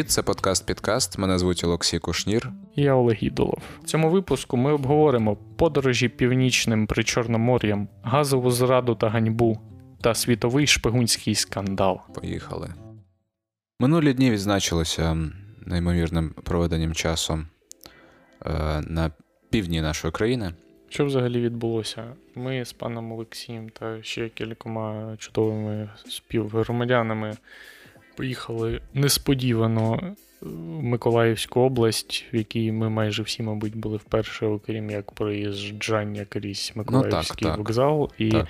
Привіт, це подкаст-підкаст. Мене звуть Олексій Кушнір. Я Олег Ідолов. В цьому випуску ми обговоримо подорожі північним Причорномор'ям, газову зраду та ганьбу та світовий шпигунський скандал. Поїхали. Минулі дні відзначилися неймовірним проведенням часу на півдні нашої країни. Що взагалі відбулося? Ми з паном Олексієм та ще кількома чудовими співгромадянами поїхали несподівано в Миколаївську область, в якій ми майже всі, мабуть, були вперше, окрім як проїжджання крізь Миколаївський вокзал. І так.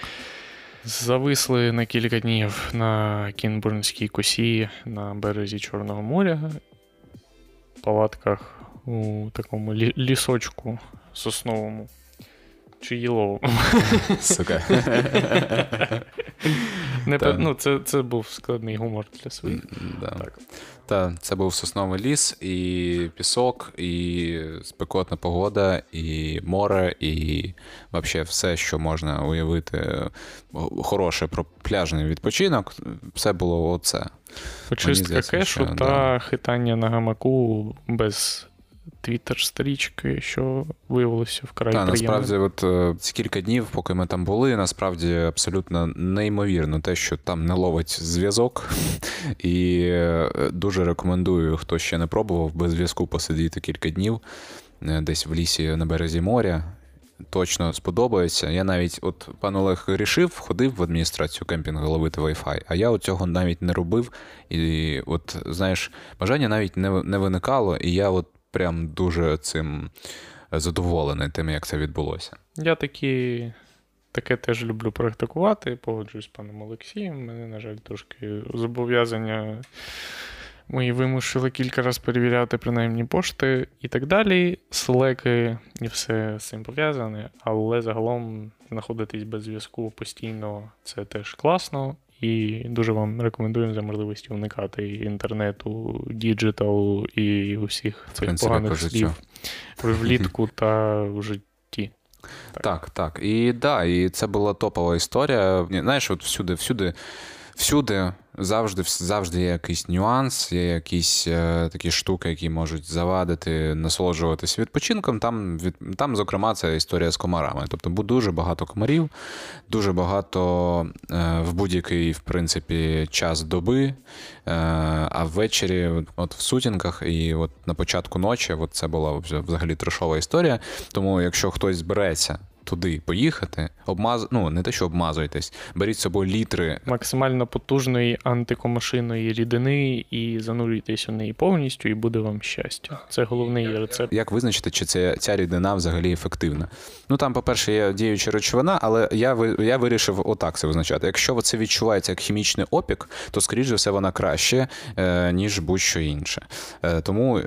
Зависли на кілька днів на Кінбурнській косі на березі Чорного моря, в палатках у такому лісочку сосновому. Чи єлову. Сука. Це був складний гумор для своїх. Це був сосновий ліс, і пісок, і спекотна погода, і море, і взагалі все, що можна уявити хороше про пляжний відпочинок, все було оце. Почистка кешу та хитання на гамаку без твіттер-сторічки, що виявилося вкрай приємним. Насправді, от ці кілька днів, поки ми там були, насправді абсолютно неймовірно те, що там не ловить зв'язок. І дуже рекомендую, хто ще не пробував, без зв'язку посидіти кілька днів десь в лісі на березі моря. Точно сподобається. Я навіть, от пан Олег рішив, ходив в адміністрацію кемпінгу ловити Wi-Fi, а я цього навіть не робив. І от, знаєш, бажання навіть не виникало, і я от прям дуже цим задоволений, тим, як це відбулося. Я таке теж люблю практикувати, погоджуюсь з паном Олексієм. Мене, на жаль, трошки зобов'язання мої вимушили кілька разів перевіряти, принаймні, пошти і так далі. Слеки і все з цим пов'язане, але загалом знаходитись без зв'язку постійно – це теж класно. І дуже вам рекомендуємо за можливості уникати інтернету, діджиталу і усіх цих поганих слів влітку та в житті. Так. І це була топова історія. Знаєш, от всюди завжди є якийсь нюанс, є якісь такі штуки, які можуть завадити, насолоджуватись відпочинком. Там, зокрема, це історія з комарами. Тобто, дуже багато комарів, дуже багато в будь-який, в принципі, час доби, а ввечері от в сутінках і от на початку ночі, от це була взагалі трешова історія. Тому, якщо хтось збереться туди поїхати, не те, що обмазуйтесь, беріть з собою літри максимально потужної антикомашиної рідини і занурюйтесь у неї повністю, і буде вам щастя. Це головний рецепт. Як визначити, чи ця рідина взагалі ефективна? Там, по-перше, є діюча речовина, але я вирішив отак це визначати. Якщо це відчувається як хімічний опік, то, скоріш за все, вона краще, ніж будь-що інше. Тому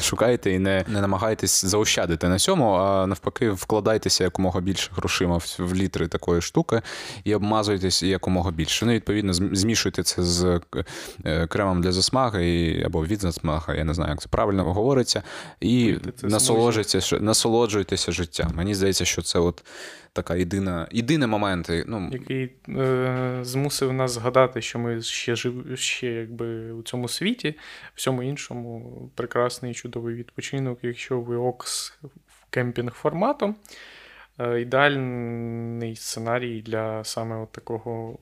шукайте і не намагайтесь заощадити на цьому, а навпаки, вкладайтеся якомога більше грошима в літри такої штуки і обмазуйтесь якомога більше. Відповідно, змішуйте це з кремом для засмаги або від засмаги, я не знаю, як це правильно говориться, і насолоджуйтеся життям. Мені здається, що це от така єдиний момент, який змусив нас згадати, що ми ще якби у цьому світі, всьому іншому прекрасний чудовий відпочинок, якщо ви окс кемпінг форматом. Ідеальний сценарій для саме от такого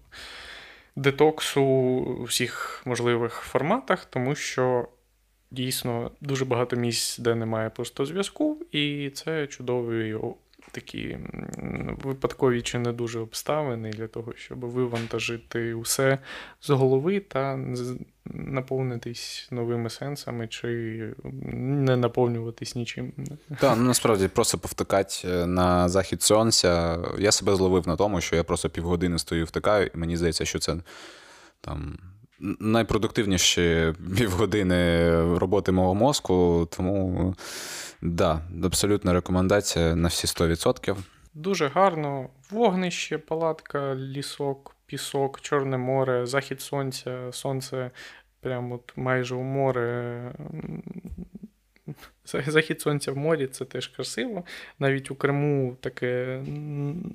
детоксу у всіх можливих форматах, тому що дійсно дуже багато місць, де немає просто зв'язку, і це чудові такі випадкові чи не дуже обставини для того, щоб вивантажити усе з голови та наповнитись новими сенсами чи не наповнюватись нічим. Так, насправді просто повтикати на захід сонця. Я себе зловив на тому, що я просто півгодини стою, втикаю, і мені здається, що це там найпродуктивніші півгодини роботи мого мозку, тому абсолютна рекомендація на всі 100%. Дуже гарно. Вогнище, палатка, лісок, пісок, Чорне море, захід сонця, сонце прямо от майже у море. Захід сонця в морі – це теж красиво. Навіть у Криму таке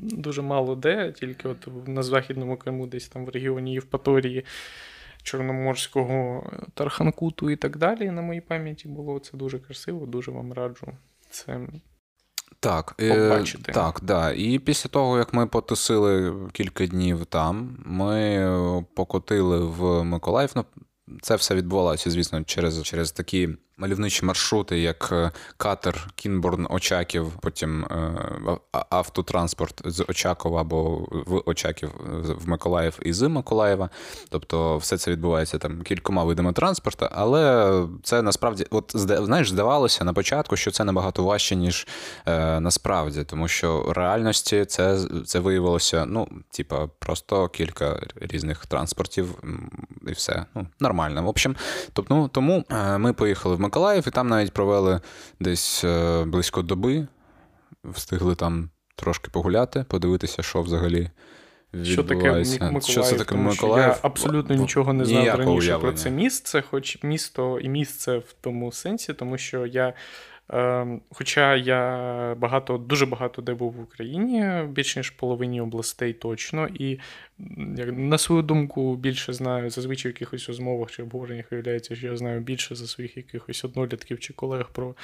дуже мало де, тільки от на Західному Криму, десь там в регіоні Євпаторії, чорноморського тарханкуту і так далі, на моїй пам'яті було. Це дуже красиво, дуже вам раджу це побачити. Так, да. І після того, як ми потусили кілька днів там, ми покотили в Миколаїв. Ну, це все відбувалося, звісно, через такі мальовничі маршрути, як катер Кінбурн, Очаків, потім автотранспорт з Очакова або в Очаків в Миколаїв і з Миколаєва. Тобто все це відбувається там кількома видами транспорту, але це насправді, от знаєш, здавалося на початку, що це набагато важче, ніж насправді, тому що в реальності це виявилося, ну, типа, просто кілька різних транспортів і все. Ну, нормально. В общем, тобто, ну, тому ми поїхали в Миколаїв, і там навіть провели десь близько доби, встигли там трошки погуляти, подивитися, що взагалі відбувається. Що це таке Миколаїв? Я абсолютно нічого не знав раніше про це місце, хоч місто і місце в тому сенсі, тому що я, хоча я дуже багато де був в Україні, більш ніж половині областей точно, і на свою думку більше знаю, зазвичай в якихось розмовах чи обговореннях виявляється, що я знаю більше за своїх якихось однолітків чи колег про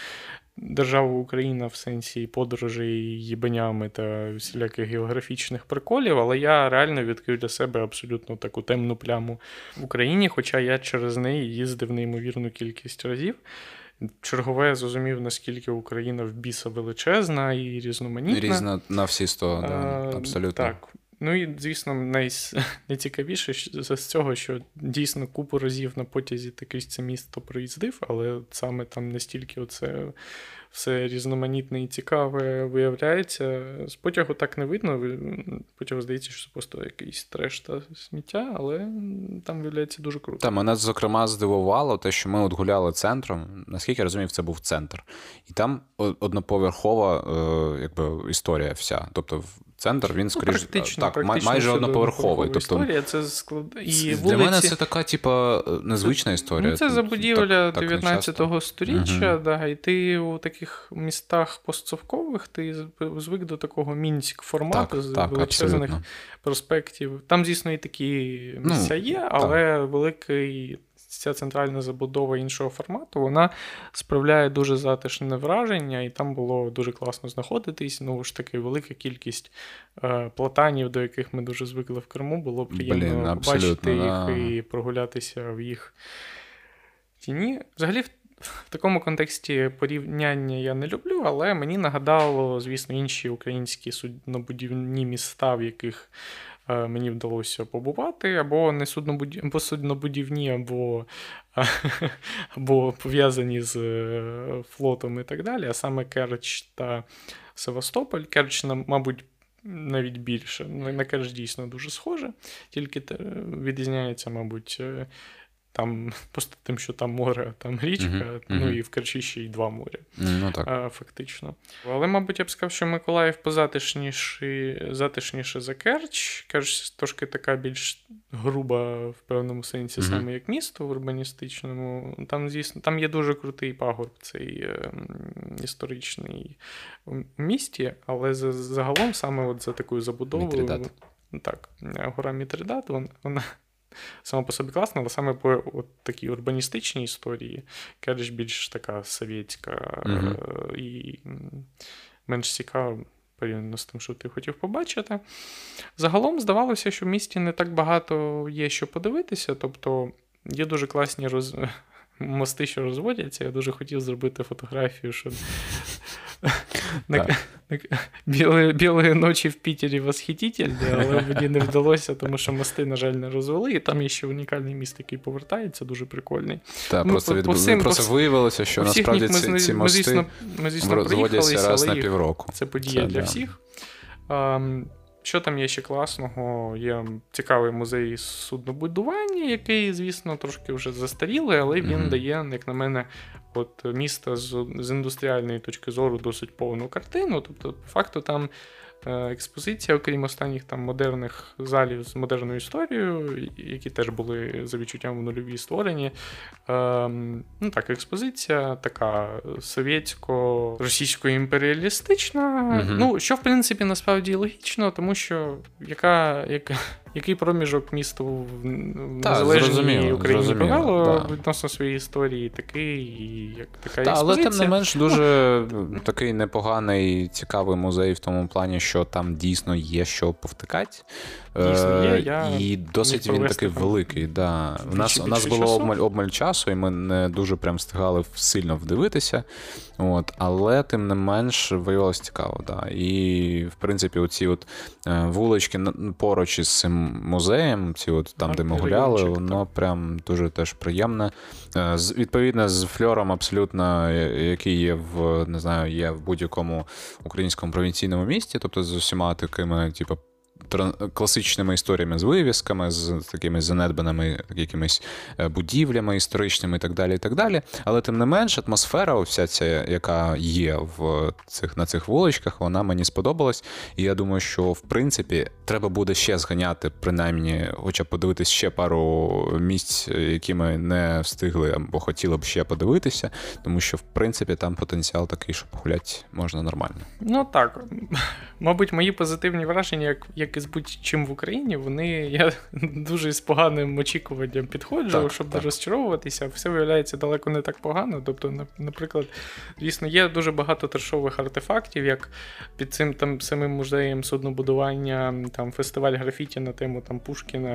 державу Україна в сенсі подорожей, їбенями та всіляких географічних приколів, але я реально відкрив для себе абсолютно таку темну пляму в Україні, хоча я через неї їздив неймовірну кількість разів. Чергове я зрозумів, наскільки Україна в біса величезна і різноманітна. Різна на всі 100, да, абсолютно. Так. Ну і, звісно, найцікавіше з цього, що дійсно купу разів на потязі такесь це місто проїздив, але саме там настільки оце все різноманітне і цікаве виявляється. З потягу так не видно, потягу здається, що це просто якийсь треш та сміття, але там виявляється дуже круто. Та, мене, зокрема, здивувало те, що ми от гуляли центром, наскільки я розумів, це був центр. І там одноповерхова якби, історія вся, тобто центр, він, скоріш, практично майже одноповерховий. Тобто, історія, це і вулиці. Для мене це така, типа, незвична історія. Ну, це забудівля 19-го сторіччя, да, і ти у таких містах постсовкових, ти звик до такого мінськ-формату з величезних проспектів. Там, звісно, і такі місця є, але ця центральна забудова іншого формату, вона справляє дуже затишне враження, і там було дуже класно знаходитись. Ну, ж таки, велика кількість платанів, до яких ми дуже звикли в Криму, було приємно бачити їх і прогулятися в їх тіні. Взагалі, в такому контексті порівняння я не люблю, але мені нагадало, звісно, інші українські суднобудівні міста, в яких мені вдалося побувати, або не суднобудівні, або пов'язані з флотом і так далі, а саме Керч та Севастополь. Керч, мабуть, навіть більше. На Керч дійсно дуже схоже, тільки відрізняється, мабуть, там просто тим, що там море, а там річка, і в Керчі ще й два моря, фактично. Але, мабуть, я б сказав, що Миколаїв позатишніше за Керч. Керч трошки така більш груба, в певному сенсі, саме як місто в урбаністичному. Там, звісно, там є дуже крутий пагорб цей історичний в місті, але загалом саме от за такою забудовою. Мітридат. Так, гора Мітридат, вона саме по собі класно, але саме по такій урбаністичній історії Керч більш така совєтська і менш цікава порівняно з тим, що ти хотів побачити. Загалом здавалося, що в місті не так багато є, що подивитися, тобто є дуже класні мости, що розводяться. Я дуже хотів зробити фотографію, що білої ночі в Пітері восхитительні, але мені не вдалося, тому що мости, на жаль, не розвели. І там є ще унікальний міст, який повертається, дуже прикольний. Так, просто виявилося, що насправді ці мости розводяться раз на півроку. Це подія для всіх. Що там є ще класного? Є цікавий музей суднобудування, який, звісно, трошки вже застарілий, але він дає, як на мене, от міста з індустріальної точки зору досить повну картину. Тобто, по факту, там експозиція, окрім останніх там модерних залів з модерною історією, які теж були за відчуттям в нульові створені. Експозиція така совєтсько-російсько-імперіалістична. Ну, що, в принципі, насправді логічно, тому що яка який проміжок місту в незалежній Україні брало відносно своєї історії, такий і як така експозиція. Але тим не менш дуже такий непоганий, цікавий музей в тому плані, що там дійсно є що повтикати. І досить він такий великий. Да. У нас було обмаль часу, і ми не дуже прям встигали сильно вдивитися. От. Але тим не менш виявилось цікаво. Да. І в принципі оці от вулички поруч із цим музеєм, ці от там, де ми гуляли, воно прям дуже теж приємне. Відповідно з фльором абсолютно, який є в, не знаю, є в будь-якому українському провінційному місті, тобто з усіма такими, типу, класичними історіями з вивісками, з такими занедбаними якимись будівлями історичними і так далі, і так далі. Але тим не менш, атмосфера вся ця, яка є в цих, на цих вуличках, вона мені сподобалась. І я думаю, що, в принципі, треба буде ще зганяти, принаймні, хоча б подивитись ще пару місць, які ми не встигли або хотіли б ще подивитися, тому що, в принципі, там потенціал такий, що погуляти можна нормально. Ну так, мабуть, мої позитивні враження, як і з будь-чим в Україні, я дуже з поганим очікуванням підходжу, щоб не розчаровуватися, все виявляється далеко не так погано. Тобто, наприклад, дійсно, є дуже багато трешових артефактів, як під цим там самим музеєм суднобудування, там фестиваль графіті на тему там Пушкіна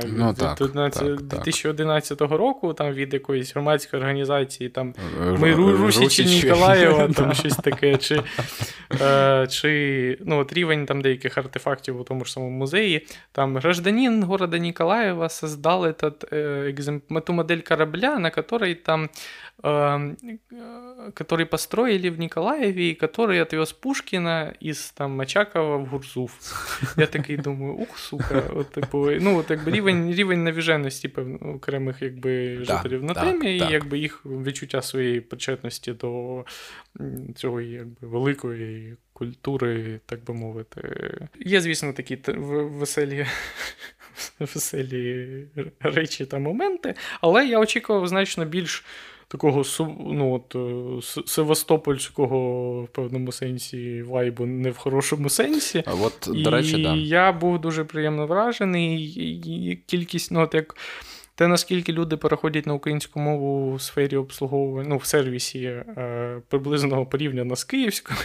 2011 року, там від якоїсь громадської організації, там ми Русічі Ніколаєва, там щось таке, чи рівень там деяких артефактів у тому ж самому музеї, там гражданин города Николаева создал эту модель корабля, на которой там, который построили в Николаеве, и который отвез Пушкина из там Очакова в Гурзув. Я такий думаю, ух, сука, от, типу, ну от якби рівень навіженості окремих якби жителів на темі, і якби їх відчуття своєї причетності до цього якби великої культури, так би мовити. Є, звісно, такі веселі речі та моменти, але я очікував значно більш такого севастопольського в певному сенсі вайбу, не в хорошому сенсі. А от, до речі, да. Я був дуже приємно вражений. І кількість, те, наскільки люди переходять на українську мову в сфері обслуговування, в сервісі приблизно порівняно з київською,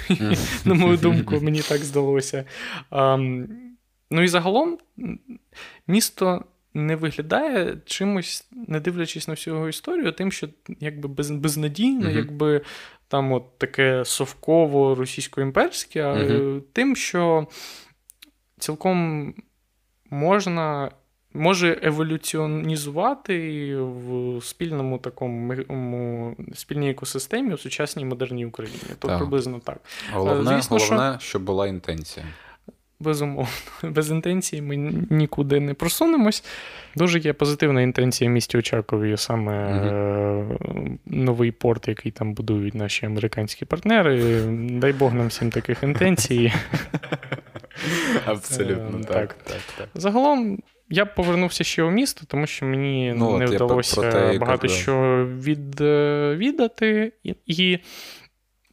на мою думку, мені так здалося. І загалом місто не виглядає чимось, не дивлячись на всю його історію, тим, що якби безнадійно, якби там от таке совково російсько-імперське, тим, що цілком може еволюціонізувати в спільному такому спільній екосистемі у сучасній модерній Україні. Тобто приблизно так. Головне, щоб була інтенція. Безумовно. Без інтенції ми нікуди не просунемось. Дуже є позитивна інтенція в місті Очакові, саме новий порт, який там будують наші американські партнери. Дай Бог нам всім таких інтенцій. Абсолютно так. Загалом, я б повернувся ще у місто, тому що мені не вдалося багато що відвідати. І,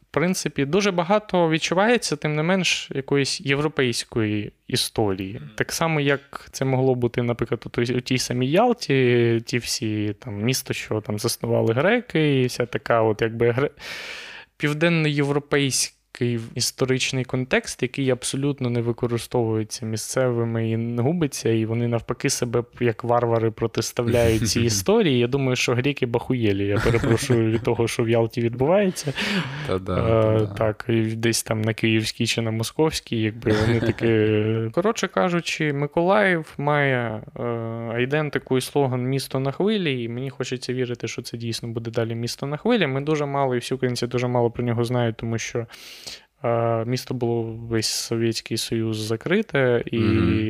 в принципі, дуже багато відчувається, тим не менш, якоїсь європейської історії. Так само, як це могло бути, наприклад, у тій самій Ялті, ті всі там міста, що там заснували греки, і вся така от якби південноєвропейська історичний контекст, який абсолютно не використовується місцевими і не губиться, і вони навпаки себе як варвари протиставляють цій історії. Я думаю, що греки бахуєлі, я перепрошую, від того, що в Ялті відбувається. Так, і десь там на Київській чи на Московській, якби вони такі... Коротше кажучи, Миколаїв має айдентику і слоган «Місто на хвилі», і мені хочеться вірити, що це дійсно буде далі «Місто на хвилі». Ми дуже мало, і всі українці дуже мало про нього знають, тому що місто було весь Совєтський Союз закрите, і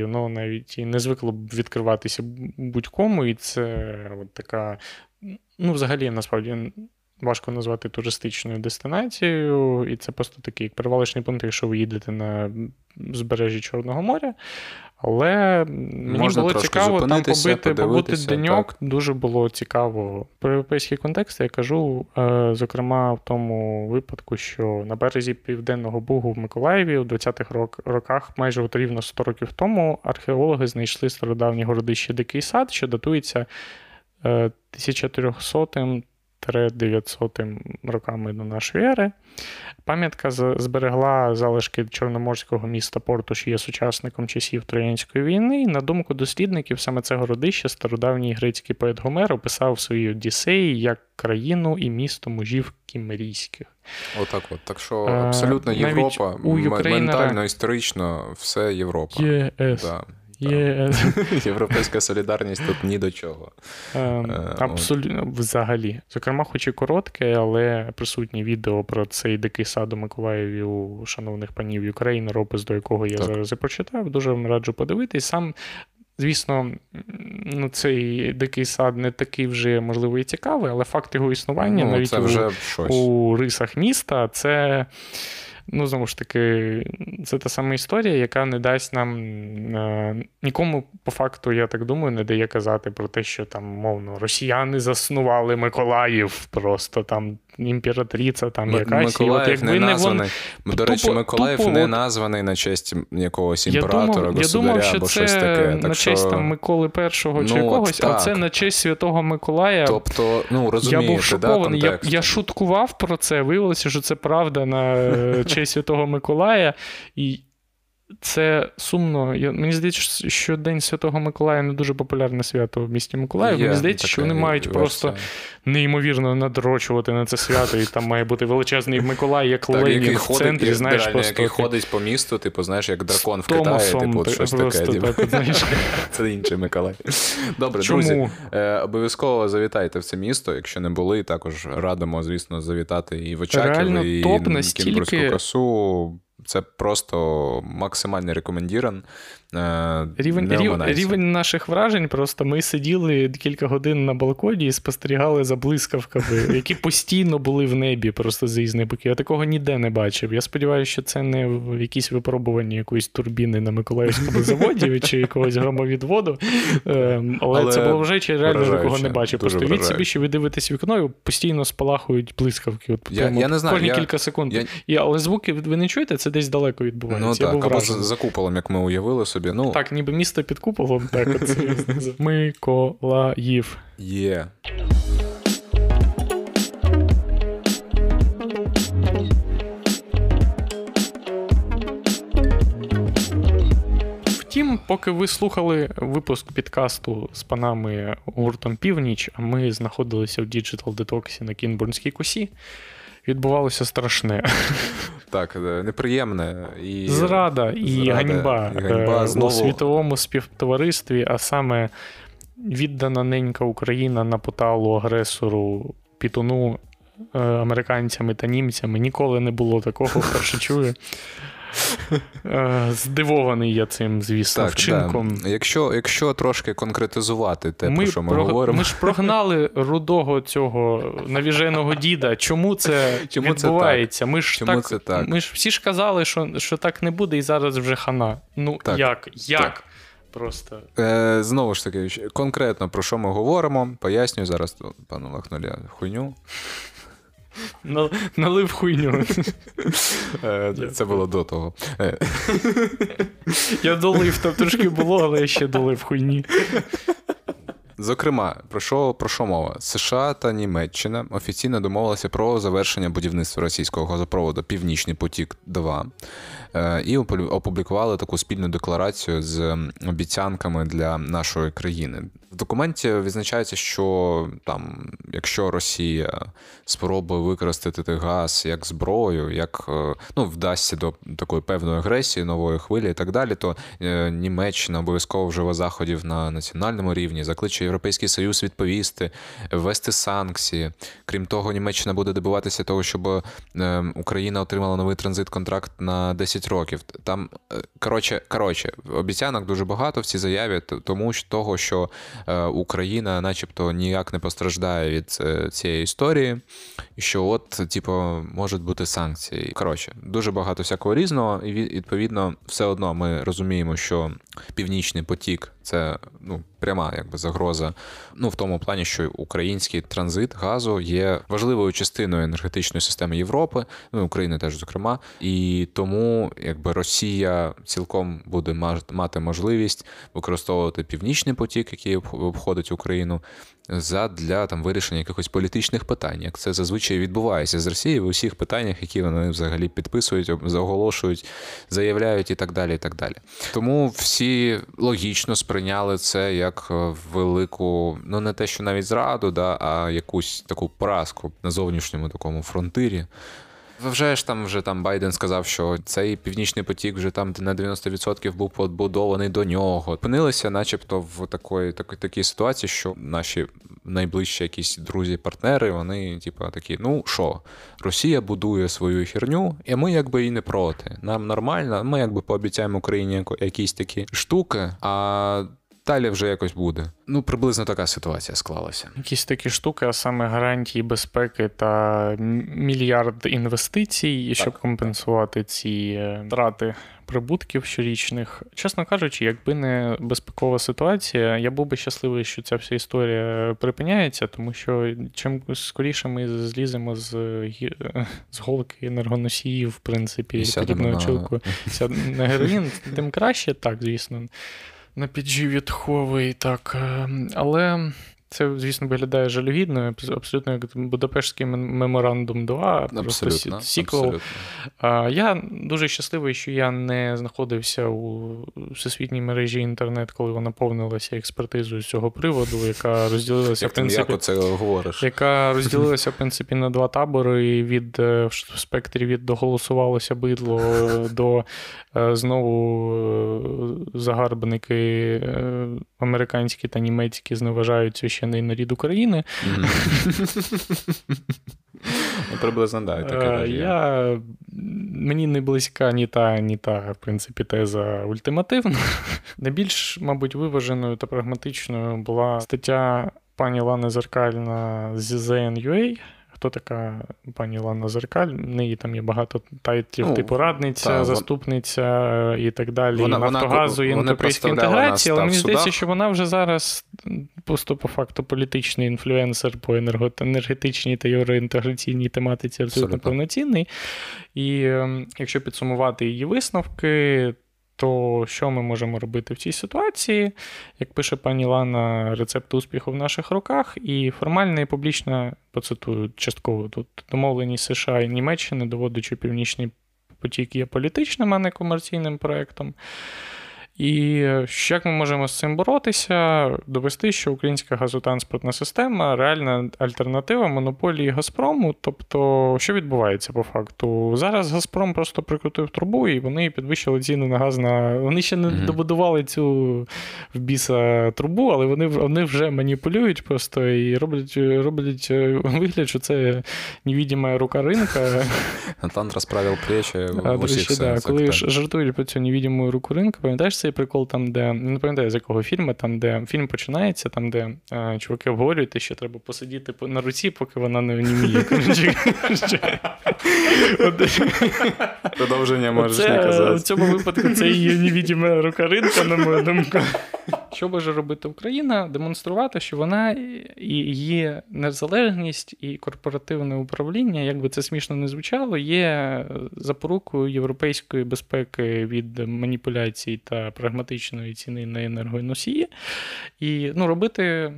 воно навіть і не звикло б відкриватися будь-кому, і це от така, взагалі, насправді, важко назвати туристичною дестинацією, і це просто такий перевалочний пункт, якщо ви їдете на збережжі Чорного моря. Але мені було цікаво там побути деньок, дуже було цікаво. Про європейський контекст я кажу, зокрема, в тому випадку, що на березі Південного Бугу в Миколаєві у 20-х роках, майже от рівно 100 років тому, археологи знайшли стародавнє городище Дикий Сад, що датується 1300-м 900-м роками до нашої ери. Пам'ятка зберегла залишки чорноморського міста Порту, що є сучасником часів Троянської війни. І, на думку дослідників, саме це городище стародавній грецький поет Гомер описав в своїй Одіссеї як країну і місто мужів кімерійських. Отак от. Так що абсолютно Європа, ментально, історично все Європа. Да. Європейська солідарність тут ні до чого. Абсолютно, взагалі. Зокрема, хоч і коротке, але присутнє відео про цей Дикий Сад у Миколаєві у шановних панів України, ропис до якого я зараз і прочитав. Дуже вам раджу подивитись. Сам, звісно, цей Дикий Сад не такий вже, можливо, і цікавий, але факт його існування навіть у рисах міста, це... знову ж таки, це та сама історія, яка не дасть нам нікому, по факту, я так думаю, не дає казати про те, що там, мовно, росіяни заснували Миколаїв, просто там імператриця там якась. Миколаїв не названий. До речі, Миколаїв не названий на честь якогось імператора, государя або щось таке. На честь там Миколи I чи якогось, а це на честь Святого Миколая. Тобто, розумієте, я був шокований, я шуткував про це, виявилося, що це правда на честь Святого Миколая, і це сумно. Мені здається, що День Святого Миколая не дуже популярне свято в місті Миколаїв. Мені здається, що вони мають просто неймовірно надрочувати на це свято, і там має бути величезний Миколай, як Ленін в центрі, знаєш, просто... Який ходить по місту, типу, знаєш, як дракон в Китаї, типу, щось таке. Це інший Миколай. Добре, друзі, обов'язково завітайте в це місто, якщо не були, також радимо, звісно, завітати і в Очаків, і Кінбурнську косу. Це просто максимально рекомендіран. Рівень наших вражень, просто ми сиділи кілька годин на балконі і спостерігали за блискавками, які постійно були в небі просто з різних боків. Я такого ніде не бачив. Я сподіваюся, що це не в якісь випробування якоїсь турбіни на Миколаївському заводі чи якогось громовідводу. Але це було вже, чи реально такого не бачив. Просто від собі, що ви дивитесь вікно, і постійно спалахують блискавки. Кожні кілька секунд. Але звуки ви не чуєте, це десь далеко відбувається. Ну так, за куполом, як ми уявили собі. Так, ніби місто під куполом. Так, оце Миколаїв. Є. Втім, поки ви слухали випуск підкасту з панами гуртом «Північ», а ми знаходилися в діджитал-детоксі на Кінбурнській косі, відбувалося страшне. Так, неприємне. Зрада, ганьба у світовому співтоваристві, а саме віддана ненька Україна на поталу агресору Пітуну американцями та німцями. Ніколи не було такого, вперше чую. Здивований я цим, звісно, вчинком. Якщо трошки конкретизувати те, про що ми говоримо. Ми ж прогнали рудого цього навіженого діда. Чому це відбувається? Ми ж всі ж казали, що так не буде, і зараз вже хана. Як? Просто. Знову ж таки, конкретно про що ми говоримо, пояснюю зараз пану Лахнуля хуйню. Налив хуйню. Це було до того. Я долив, там трошки було, але я ще долив хуйні. Зокрема, про що мова? США та Німеччина офіційно домовилися про завершення будівництва російського газопроводу «Північний Потік-2» і опублікували таку спільну декларацію з обіцянками для нашої країни. В документі відзначається, що там, якщо Росія спробує використати газ як зброю, як вдасться до такої певної агресії, нової хвилі і так далі, то Німеччина обов'язково вживе заходів на національному рівні, закличе Європейський Союз відповісти, ввести санкції. Крім того, Німеччина буде добиватися того, щоб Україна отримала новий транзит-контракт на 10 10 років. Там, коротше, обіцянок дуже багато в цій заяві, тому що того, що Україна начебто ніяк не постраждає від цієї історії, що от, типу, можуть бути санкції. Коротше, дуже багато всякого різного, і відповідно, все одно ми розуміємо, що Північний потік – це, ну, пряма, якби, загроза, ну, в тому плані, що український транзит газу є важливою частиною енергетичної системи Європи, ну, України теж, зокрема, і тому, якби, Росія цілком буде мати можливість використовувати Північний потік, який обходить Україну, задля там вирішення якихось політичних питань, як це зазвичай відбувається з Росією в усіх питаннях, які вони взагалі підписують, заголошують, заявляють і так далі, і так далі. Тому всі логічно сприйняли це як велику, ну не те, що навіть зраду, да, а якусь таку поразку на зовнішньому такому фронтирі. Вже там Байден сказав, що цей Північний потік вже там на 90% був побудований до нього. Опинилися начебто в такій ситуації, що наші найближчі якісь друзі-партнери, вони типу такі, ну що, Росія будує свою херню, і ми якби і не проти. Нам нормально, ми якби пообіцяємо Україні якісь такі штуки, а далі вже якось буде. Ну, приблизно така ситуація склалася. Якісь такі штуки, а саме гарантії безпеки та мільярд інвестицій, так, щоб компенсувати ці втрати прибутків щорічних. Чесно кажучи, якби не безпекова ситуація, я був би щасливий, що ця вся історія припиняється, тому що чим скоріше ми зліземо з голки енергоносіїв, в принципі, підібного чолку на героїн, тим краще, так, звісно. На підживітховий, так. Але це, звісно, виглядає жалюгідно, абсолютно як Будапештський меморандум 2, просто сіквел. Я дуже щасливий, що я не знаходився у всесвітній мережі інтернет, коли вона повнилася експертизою з цього приводу, яка розділилася, в принципі, на два табори, від в спектрі від доголосувалося бидло до знову загарбники американські та німецькі зневажають священний нарід України. Приблизно, так. Мені не близька ні та, в принципі, теза ультимативна. Найбільш, мабуть, виваженою та прагматичною була стаття пані Лани Зеркаль на ЗНЮА. Хто така пані Лана Зеркаль? В неї там є багато тайтлів, типу радниця, заступниця і так далі. Нафтогазу і європейська інтеграція. Але мені здається, що вона вже зараз просто по факту політичний інфлюенсер по енергетичній та євроінтеграційній тематиці абсолютно повноцінний. І якщо підсумувати її висновки, то що ми можемо робити в цій ситуації? Як пише пані Лана, рецепт успіху в наших руках, і формальна і публічна, поцитую частково тут, домовленість США і Німеччини, доводячи Північний потік є політичним, а не комерційним проєктом. І як ми можемо з цим боротися? Довести, що українська газотранспортна система – реальна альтернатива монополії Газпрому. Тобто, що відбувається по факту? Зараз Газпром просто прикрутив трубу, і вони підвищили ціни на газ на... Вони ще не добудували цю в біса трубу, але вони вже маніпулюють просто і роблять вигляд, що це невидима рука ринка. Натант розправив плечі в усіх сенсах. Коли жартують про цю невидиму руку ринка, пам'ятаєш, цей прикол там, де, не пам'ятаю, з якого фільму, там, де фільм починається, там, де чуваки обговорюють, що треба посидіти на руці, поки вона не оніміє. Продовження можеш не казати. В цьому випадку це її невидима рука ринка, на мою думку. Що може робити Україна? Демонструвати, що вона і її незалежність, і корпоративне управління, як би це смішно не звучало, є запорукою європейської безпеки від маніпуляцій та прагматичної ціни на енергоносії. І, ну, робити...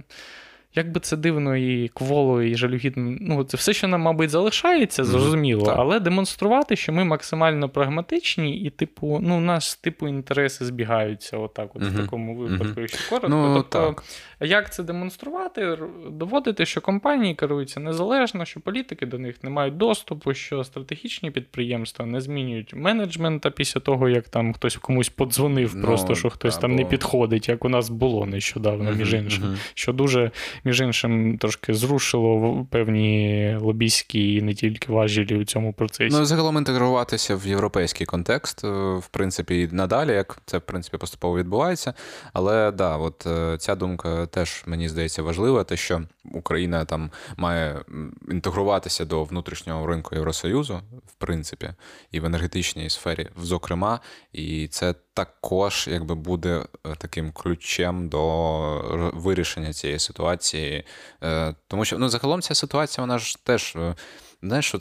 Як би це дивно і кволо, і жалюгідно, ну це все, що нам, мабуть, залишається, зрозуміло, але демонструвати, що ми максимально прагматичні і, типу, ну, у нас, типу, інтереси збігаються отак от в такому випадку, якщо коротко. Ну, тобто, як це демонструвати? Доводити, що компанії керуються незалежно, що політики до них не мають доступу, що стратегічні підприємства не змінюють менеджмента після того, як там хтось комусь подзвонив, просто, що хтось там не підходить, як у нас було нещодавно, між іншим, що дуже... між іншим, трошки зрушило певні лобійські і не тільки важелі у цьому процесі. Ну, загалом інтегруватися в європейський контекст, в принципі, і надалі, як це, в принципі, поступово відбувається. Але, да, от ця думка теж, мені здається, важлива, те, що Україна там має інтегруватися до внутрішнього ринку Євросоюзу, в принципі, і в енергетичній сфері, зокрема, і це також, якби, буде таким ключем до вирішення цієї ситуації. Тому що, ну, загалом ця ситуація, вона ж теж, знаєш,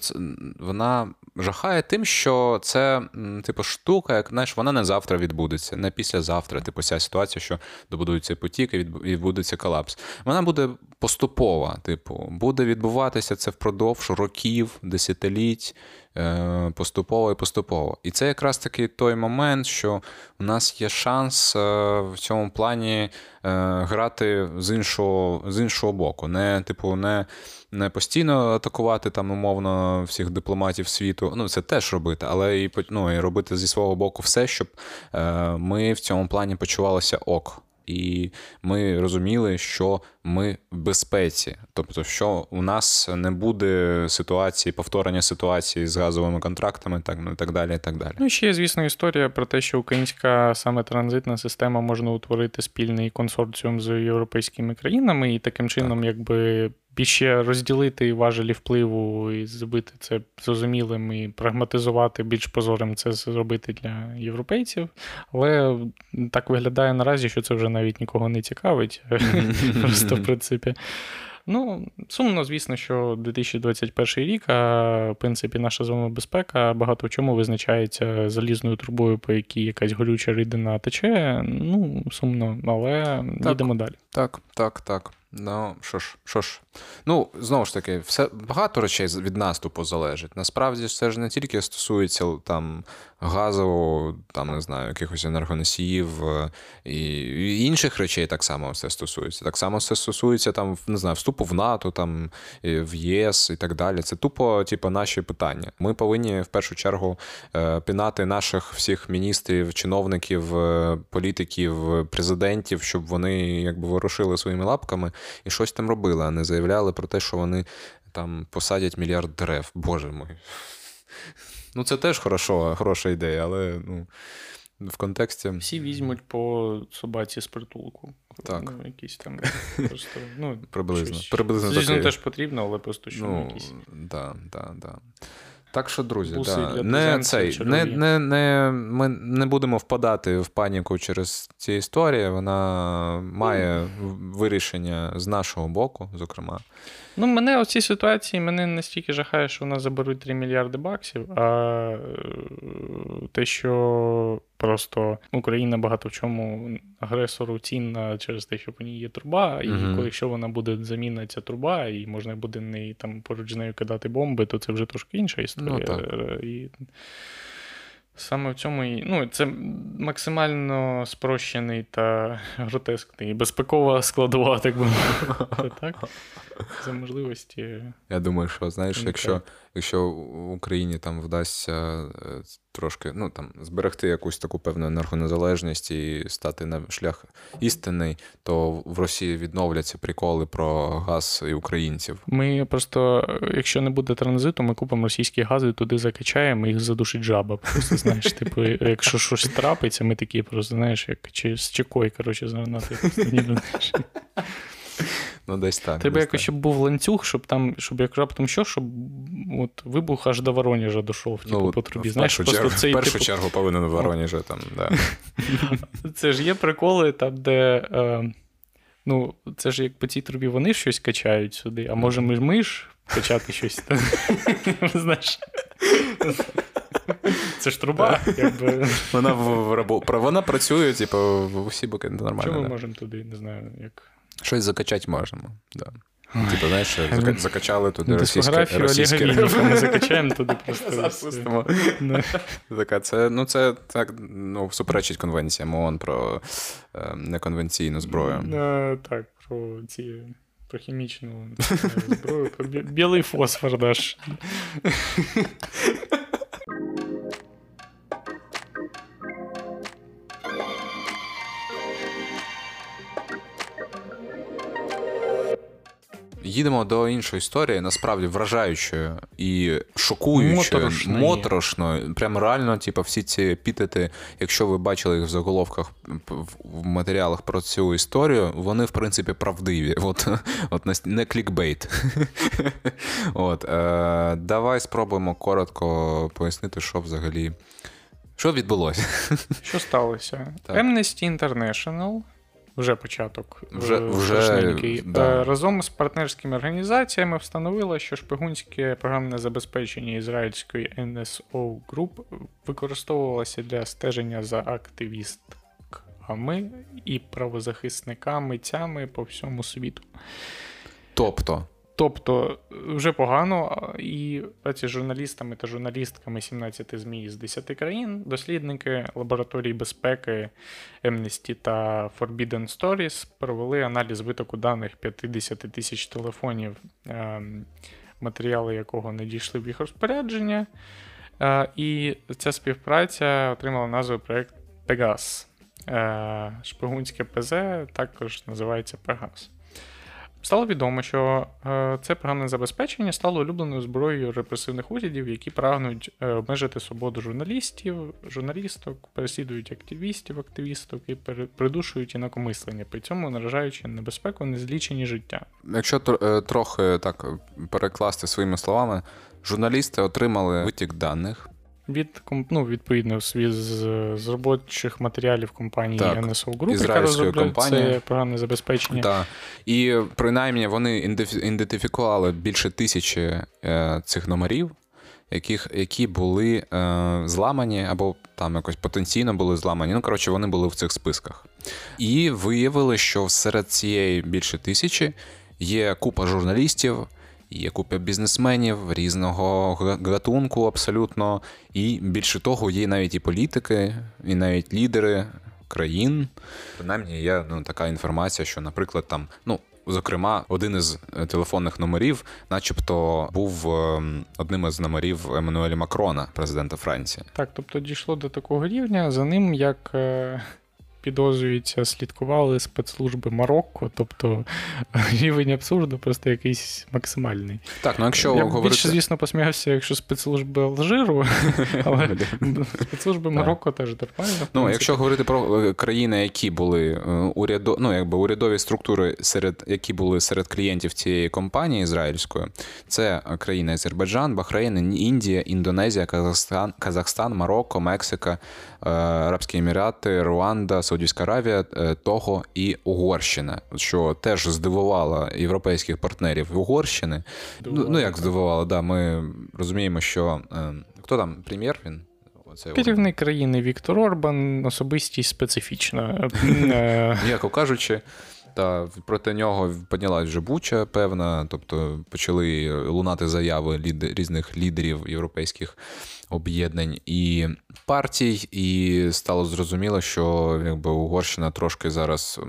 вона жахає тим, що це, типу, штука, як, знаєш, вона не завтра відбудеться, не післязавтра, типу, ця ситуація, що добудують цей потік і відбудеться колапс. Вона буде поступова, типу, буде відбуватися це впродовж років, десятиліть, поступово і поступово. І це якраз таки той момент, що у нас є шанс в цьому плані грати з іншого боку. Не, типу, не постійно атакувати там умовно всіх дипломатів світу. Ну, це теж робити, але і, ну, і робити зі свого боку все, щоб ми в цьому плані почувалися ок. І ми розуміли, що ми в безпеці. Тобто, що у нас не буде ситуації, повторення ситуації з газовими контрактами, так далі. Ну, ще є, звісно, історія про те, що українська саме транзитна система можна утворити спільний консорціум з європейськими країнами і таким чином, так, якби більше розділити важелі впливу і зробити це зрозумілим і прагматизувати більш прозорим це зробити для європейців. Але так виглядає наразі, що це вже навіть нікого не цікавить. Просто, в принципі. Ну, сумно, звісно, що 2021 рік, а, в принципі, наша з вами безпека багато в чому визначається залізною трубою, по якій якась горюча рідина тече. Ну, сумно, але йдемо далі. Так. Ну, що ж. Ну, знову ж таки, все, багато речей від наступу залежить. Насправді, це ж не тільки стосується там газу, там, не знаю, якихось енергоносіїв і інших речей так само все стосується. Так само все стосується, там, не знаю, вступу в НАТО, там, в ЄС і так далі. Це тупо, типу, наші питання. Ми повинні, в першу чергу, пінати наших всіх міністрів, чиновників, політиків, президентів, щоб вони, якби, ворушили своїми лапками і щось там робили, а не заявляли про те, що вони там посадять мільярд дерев. Боже мій. Ну, це теж хороша ідея, але, ну, в контексті... Всі візьмуть по собаці з притулку. Так. Ну, якісь там просто... Ну, приблизно. Звісно, теж потрібно, але просто що якісь... Так. Так що, друзі, да, ми не будемо впадати в паніку через ці історії. Вона має вирішення з нашого боку, зокрема. Ну, мене у цій ситуації настільки жахає, що у нас заберуть 3 мільярди баксів, а те, що просто Україна багато в чому агресору цінна через те, що по ній є труба, і якщо вона буде замінена, ця труба, і можна буде не там поруч з нею кидати бомби, то це вже трошки інша історія. Ну, і саме в цьому і, ну, це максимально спрощений та гротескний, безпекова складова, так би мовити. За можливості. Я думаю, що, знаєш, якщо в Україні там вдасться трошки, ну, там, зберегти якусь таку певну енергонезалежність і стати на шлях істинний, то в Росії відновляться приколи про газ і українців. Ми просто, якщо не буде транзиту, ми купимо російські гази, туди закачаємо, їх задушить жаба. Просто, знаєш, типу, якщо щось трапиться, ми такі просто, знаєш, як чи з чекою, коротше, загнати. Ну, десь так. Треба якось, щоб був ланцюг, щоб як раптом що, щоб от вибух аж до Воронежа дійшов, типу, ну, по трубі. Знаєш, в першу чергу повинен в Воронежа там, да. Це ж є приколи там, де... Ну, це ж як по цій трубі вони щось качають сюди, а може ми ж качати щось там, знаєш... Це ж труба, якби. Вона працює, типу, в усі боки, нормально. Чому ми можемо туди, не знаю, як... Щось закачати можемо, да. Типу, знаєш, закачали туди російські ринки. Ми закачаємо туди просто. Запустимо. Це так, ну, суперечить конвенціям ООН про неконвенційну зброю. Так, про хімічну зброю, про білий фосфор наш. Їдемо до іншої історії, насправді вражаючої і шокуючої, моторошної. Прямо реально, типу, всі ці епітети, якщо ви бачили їх в заголовках, в матеріалах про цю історію, вони, в принципі, правдиві. От не клікбейт. Давай спробуємо коротко пояснити, що взагалі, що відбулося. Що сталося? Amnesty International, вже початок, вже разом з партнерськими організаціями встановила, що шпигунське програмне забезпечення ізраїльської NSO Group використовувалося для стеження за активістками і правозахисниками по всьому світу. Тобто, вже погано, і праці з журналістами та журналістками 17 ЗМІ з 10 країн, дослідники лабораторій безпеки Amnesty та Forbidden Stories провели аналіз витоку даних 50 тисяч телефонів, матеріали якого не дійшли в їх розпорядження, і ця співпраця отримала назву проєкт «Пегас». Шпигунське ПЗ також називається «Пегас». Стало відомо, що це програмне забезпечення стало улюбленою зброєю репресивних урядів, які прагнуть обмежити свободу журналістів, журналісток, переслідують активістів, активісток і придушують інакомислення, при цьому наражаючи на небезпеку незлічені життя. Якщо трохи так перекласти своїми словами, журналісти отримали витік даних. Відповідно, з робочих матеріалів компанії NSO Group, яка розробляє це програмне забезпечення. Да. І принаймні вони ідентифікували більше 1000 цих номерів, які були зламані або там якось потенційно були зламані. Вони були в цих списках. І виявили, що серед цієї більше 1000 є купа журналістів, є купа бізнесменів різного гатунку абсолютно, і більше того, є навіть і політики, і навіть лідери країн. Принаймні є така інформація, що, наприклад, там, зокрема, один із телефонних номерів начебто був одним із номерів Еммануеля Макрона, президента Франції. Так, тобто дійшло до такого рівня, за ним, як підозрюється, слідкували спецслужби Марокко, тобто рівень абсурду просто якийсь максимальний. Так, я більше, звісно, посміявся, якщо спецслужби Алжиру, але спецслужби Марокко теж нормально. Якщо говорити про країни, які були урядові структури, які були серед клієнтів цієї компанії ізраїльської, це країни Азербайджан, Бахрейн, Індія, Індонезія, Казахстан, Марокко, Мексика, Арабські Емірати, Руанда, Саудівська Аравія, Того і Угорщина, що теж здивувало європейських партнерів Угорщини. Здивувало, да, ми розуміємо, що хто там прем'єр він? Керівник країни Віктор Орбан, особистість специфічна. Яко кажучи, та проти нього піднялась вже буча, певна, тобто почали лунати заяви різних лідерів європейських об'єднань і партій, і стало зрозуміло, що Угорщина трошки зараз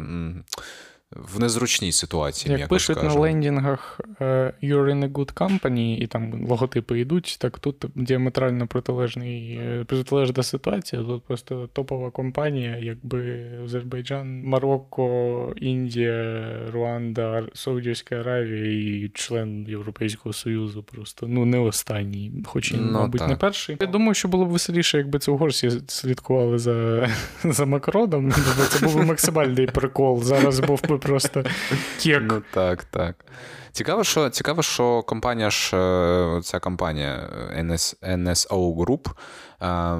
в незручній ситуації, як пишуть на лендінгах «You're in a good company» і там логотипи йдуть, так тут діаметрально протилежна ситуація, тут просто топова компанія, Азербайджан, Марокко, Індія, Руанда, Саудівська Аравія і член Європейського Союзу просто, не останній, хоч і, мабуть, не перший. Я думаю, що було б веселіше, якби це угорці слідкували за Макроном, це був максимальний прикол, зараз був просто кек. Так. Цікаво, що ця компанія NSO Group,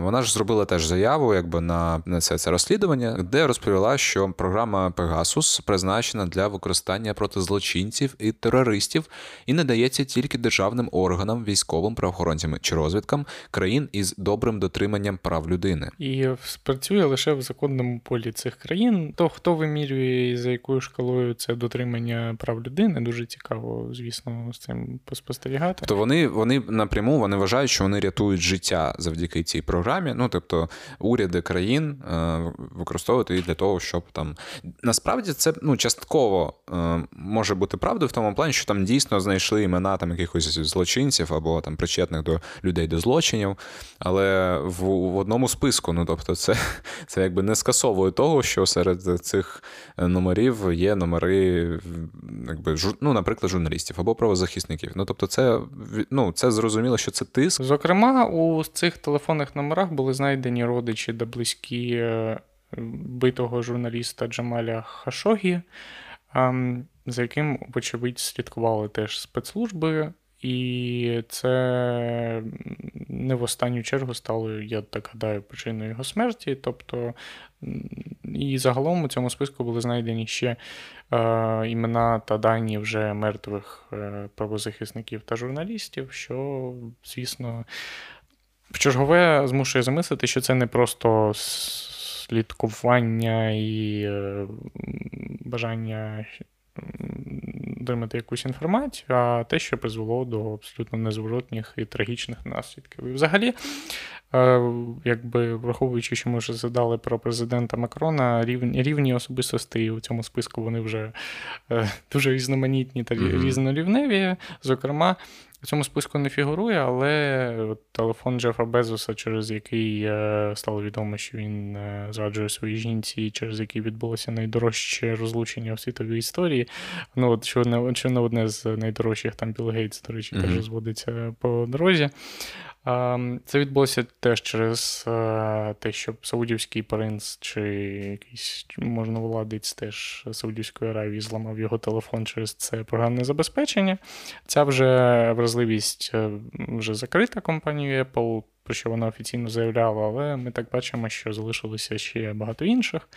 вона ж зробила теж заяву на це розслідування, де розповіла, що програма Pegasus призначена для використання проти злочинців і терористів і надається тільки державним органам, військовим, правоохоронцям чи розвідкам країн із добрим дотриманням прав людини. І працює лише в законному полі цих країн. То хто вимірює і за якою шкалою це дотримання прав людини, дуже цікаво, звісно, з цим поспостерігати. Тобто вони напряму вважають, що вони рятують життя завдяки цій програмі. Тобто уряди країн використовують її для того, щоб там... Насправді це частково може бути правдою в тому плані, що там дійсно знайшли імена якихось злочинців або там причетних до людей до злочинів, але в одному списку. Тобто це не скасовує того, що серед цих номерів є номери, наприклад, журналістів або правозахисників. Ну, тобто це зрозуміло, що це тиск. Зокрема, у цих телефонних номерах були знайдені родичі та близькі битого журналіста Джамаля Хашогі, за яким, вочевидь, слідкували теж спецслужби. І це не в останню чергу стало, я так гадаю, причиною його смерті. Тобто, і загалом у цьому списку були знайдені ще імена та дані вже мертвих правозахисників та журналістів, що, звісно, в чергове змушує замислити, що це не просто слідкування і бажання отримати якусь інформацію, а те, що призвело до абсолютно незворотних і трагічних наслідків. І взагалі, якби враховуючи, що ми вже згадали про президента Макрона, рівні особистостей у цьому списку, вони вже дуже різноманітні та різнорівневі. Зокрема, в цьому списку не фігурує, але телефон Джефа Безоса, через який стало відомо, що він зраджує своїй жінці, через який відбулося найдорожче розлучення в світовій історії. Ну, от що не одне з найдорожчих, там Білл Гейтс, до речі, теж зводиться по дорозі. Це відбулося теж через те, що саудівський принц чи якийсь можновладець теж Саудівської Аравії зламав його телефон через це програмне забезпечення. Ця вже вразливість вже закрита компанією Apple, про що вона офіційно заявляла, але ми так бачимо, що залишилося ще багато інших.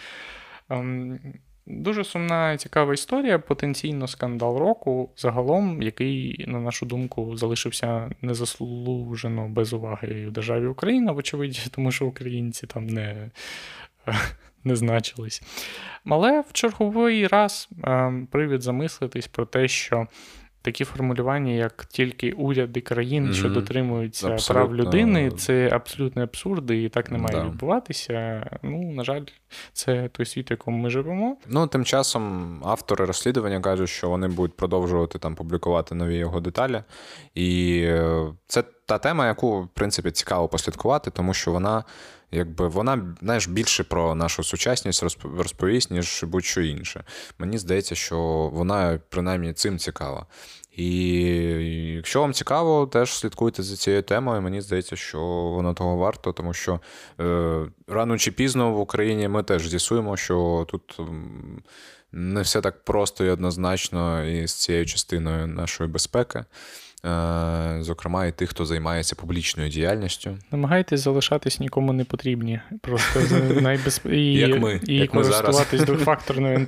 Дуже сумна і цікава історія, потенційно скандал року, загалом, який, на нашу думку, залишився незаслужено без уваги у державі Україна, вочевидь, тому що українці там не значились. Але в черговий раз привід замислитись про те, що такі формулювання, як тільки уряди країн, що дотримуються прав людини, це абсолютно абсурди, і так не має відбуватися. Ну, на жаль, це той світ, в якому ми живемо. Ну, тим часом автори розслідування кажуть, що вони будуть продовжувати там публікувати нові його деталі. І це та тема, яку, в принципі, цікаво послідкувати, тому що вона, знаєш, більше про нашу сучасність розповість, ніж будь-що інше. Мені здається, що вона, принаймні, цим цікава. І якщо вам цікаво, теж слідкуйте за цією темою. Мені здається, що воно того варто, тому що рано чи пізно в Україні ми теж з'ясуємо, що тут не все так просто і однозначно із цією частиною нашої безпеки. Зокрема, і тих, хто займається публічною діяльністю. Намагайтесь залишатись нікому не потрібні. Просто і користуватись двофакторною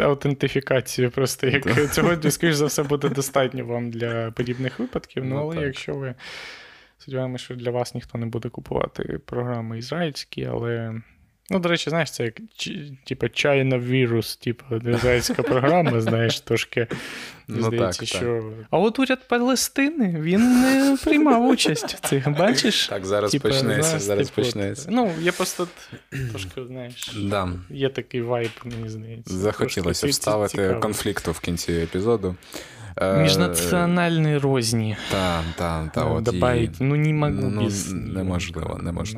аутентифікацією. Просто як цього, скоріш за все, буде достатньо вам для подібних випадків. Ну, але якщо ви... Сподіваємося, що для вас ніхто не буде купувати програми ізраїльські, але... Ну, до речі, знаєш, це як China-вірус, ізраїльська програма, знаєш, трошки, здається, так, що... Так. А от уряд Палестини, він не приймав участь в цих, бачиш? Так, зараз почнеться. Ну, я просто трошки, знаєш, є такий вайб, мені здається. Захотілося трошки вставити цікаво. Конфлікту в кінці епізоду. Міжнаціональні розні. Так. Добавити, ну, не можу без... Неможливо. Знаєш.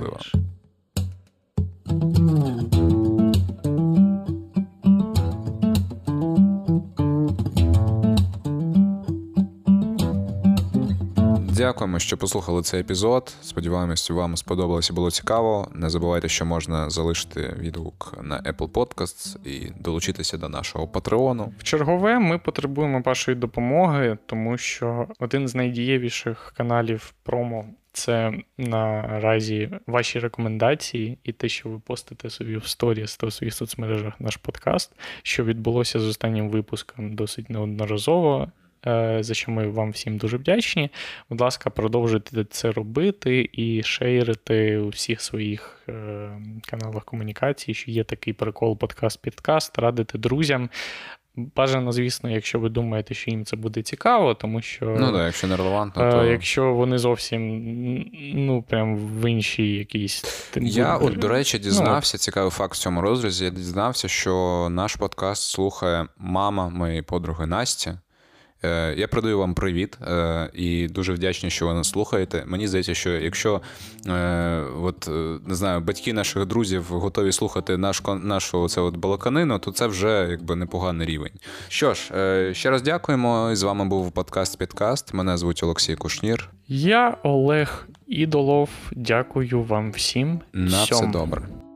Дякуємо, що послухали цей епізод. Сподіваємось, вам сподобалося і було цікаво. Не забувайте, що можна залишити відгук на Apple Podcasts і долучитися до нашого Патреону. В чергове ми потребуємо вашої допомоги, тому що один з найдієвіших каналів промо – це наразі ваші рекомендації і те, що ви постите собі в сторіс та у своїх соцмережах наш подкаст, що відбулося з останнім випуском досить неодноразово, за що ми вам всім дуже вдячні. Будь ласка, продовжуйте це робити і шейрити у всіх своїх каналах комунікації, що є такий прикол подкаст-підкаст, радити друзям. Бажано, звісно, якщо ви думаєте, що їм це буде цікаво, тому що... Ну так, якщо не релевантно, то... Якщо вони зовсім, ну, прям в іншій якійсь... до речі, дізнався, цікавий факт в цьому розрізі, я дізнався, що наш подкаст слухає мама моєї подруги Насті. Я передаю вам привіт і дуже вдячний, що ви нас слухаєте. Мені здається, що якщо не знаю, батьки наших друзів готові слухати нашу це балаканину, то це вже якби непоганий рівень. Що ж, ще раз дякуємо. З вами був подкаст-підкаст. Мене звуть Олексій Кушнір. Я Олег Ідолов. Дякую вам всім. На все добре.